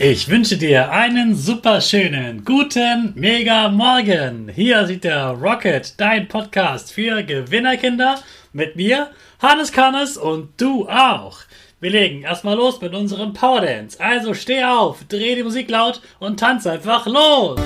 Ich wünsche dir einen super schönen, guten, mega Morgen. Hier sieht der Rocket, dein Podcast für Gewinnerkinder mit mir, Hannes Karnes und du auch. Wir legen erstmal los mit unserem Power Dance. Also steh auf, dreh die Musik laut und tanz einfach los.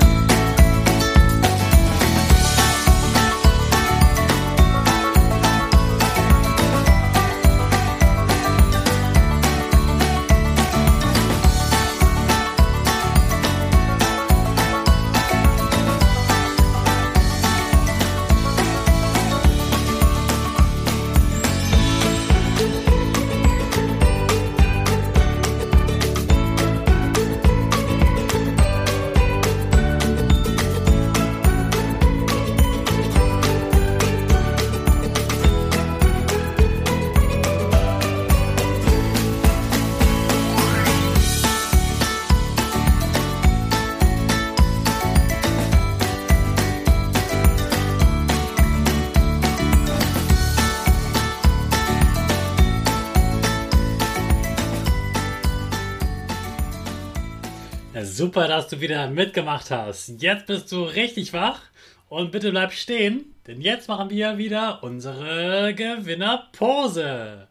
Super, dass du wieder mitgemacht hast. Jetzt bist du richtig wach und bitte bleib stehen, denn jetzt machen wir wieder unsere Gewinnerpose.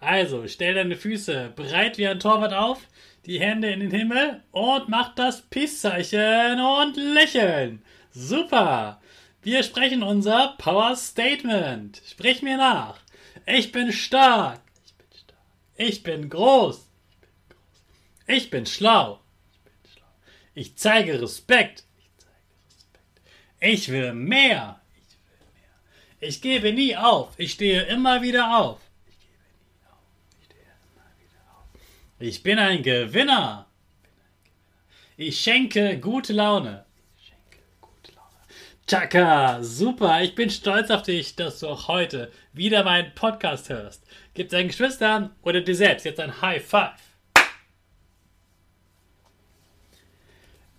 Also stell deine Füße breit wie ein Torwart auf, die Hände in den Himmel und mach das Peace-Zeichen und lächeln. Super, wir sprechen unser Power-Statement. Sprich mir nach. Ich bin stark. Ich bin groß. Ich bin schlau. Ich zeige Respekt. Ich will mehr. Ich gebe nie auf. Ich stehe immer wieder auf. Ich bin ein Gewinner. Ich schenke gute Laune. Chaka, super. Ich bin stolz auf dich, dass du auch heute wieder meinen Podcast hörst. Gib deinen Geschwistern oder dir selbst jetzt ein High Five.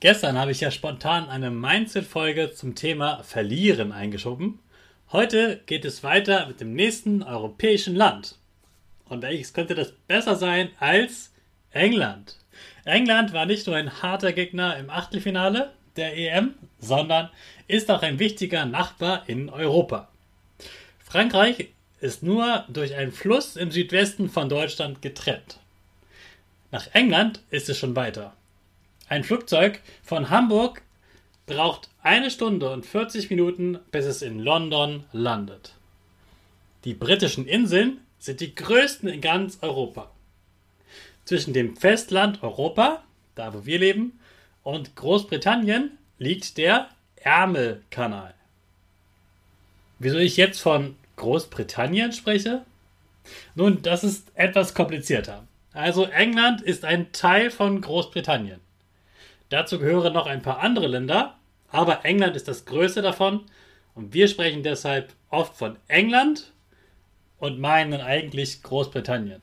Gestern habe ich ja spontan eine Mindset-Folge zum Thema Verlieren eingeschoben. Heute geht es weiter mit dem nächsten europäischen Land. Und welches könnte das besser sein als England? England war nicht nur ein harter Gegner im Achtelfinale der EM, sondern ist auch ein wichtiger Nachbar in Europa. Frankreich ist nur durch einen Fluss im Südwesten von Deutschland getrennt. Nach England ist es schon weiter. Ein Flugzeug von Hamburg braucht 1 Stunde und 40 Minuten, bis es in London landet. Die britischen Inseln sind die größten in ganz Europa. Zwischen dem Festland Europa, da wo wir leben, und Großbritannien liegt der Ärmelkanal. Wieso ich jetzt von Großbritannien spreche? Nun, das ist etwas komplizierter. Also England ist ein Teil von Großbritannien. Dazu gehören noch ein paar andere Länder, aber England ist das größte davon und wir sprechen deshalb oft von England und meinen eigentlich Großbritannien.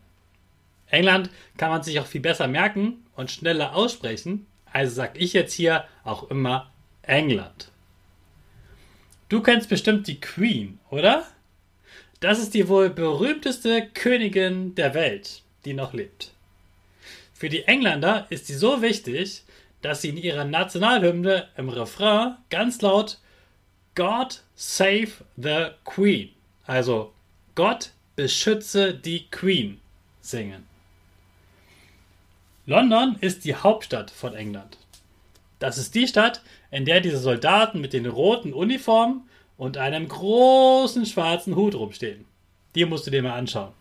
England kann man sich auch viel besser merken und schneller aussprechen, also sage ich jetzt hier auch immer England. Du kennst bestimmt die Queen, oder? Das ist die wohl berühmteste Königin der Welt, die noch lebt. Für die Engländer ist sie so wichtig, dass sie in ihrer Nationalhymne im Refrain ganz laut God save the Queen, also Gott beschütze die Queen, singen. London ist die Hauptstadt von England. Das ist die Stadt, in der diese Soldaten mit den roten Uniformen und einem großen schwarzen Hut rumstehen. Die musst du dir mal anschauen.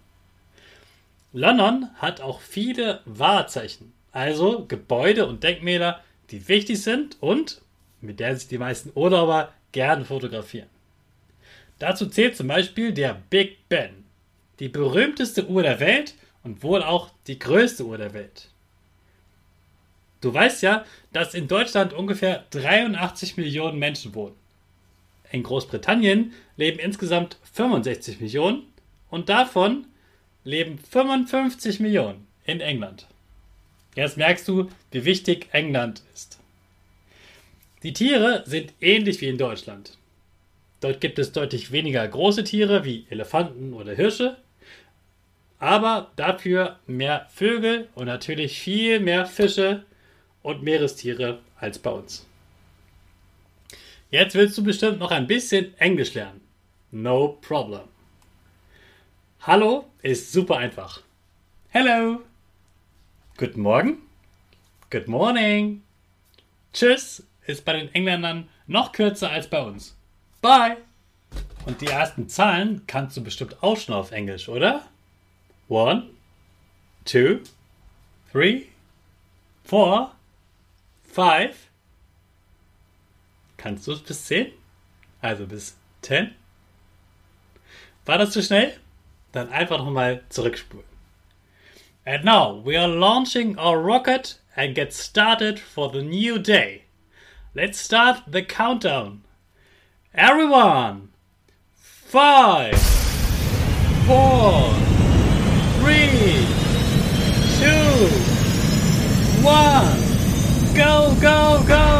London hat auch viele Wahrzeichen. Also Gebäude und Denkmäler, die wichtig sind und mit denen sich die meisten Urlauber gern fotografieren. Dazu zählt zum Beispiel der Big Ben, die berühmteste Uhr der Welt und wohl auch die größte Uhr der Welt. Du weißt ja, dass in Deutschland ungefähr 83 Millionen Menschen wohnen. In Großbritannien leben insgesamt 65 Millionen und davon leben 55 Millionen in England. Jetzt merkst du, wie wichtig England ist. Die Tiere sind ähnlich wie in Deutschland. Dort gibt es deutlich weniger große Tiere wie Elefanten oder Hirsche, aber dafür mehr Vögel und natürlich viel mehr Fische und Meerestiere als bei uns. Jetzt willst du bestimmt noch ein bisschen Englisch lernen. No problem. Hallo ist super einfach. Hello. Guten Morgen. Good morning. Tschüss ist bei den Engländern noch kürzer als bei uns. Bye. Und die ersten Zahlen kannst du bestimmt auch schon auf Englisch, oder? 1, 2, 3, 4, 5. Kannst du es bis 10? Also bis 10. War das zu schnell? Dann einfach nochmal zurückspulen. And now we are launching our rocket and get started for the new day. Let's start the countdown. Everyone! 5, 4, 3, 2, 1, go, go, go!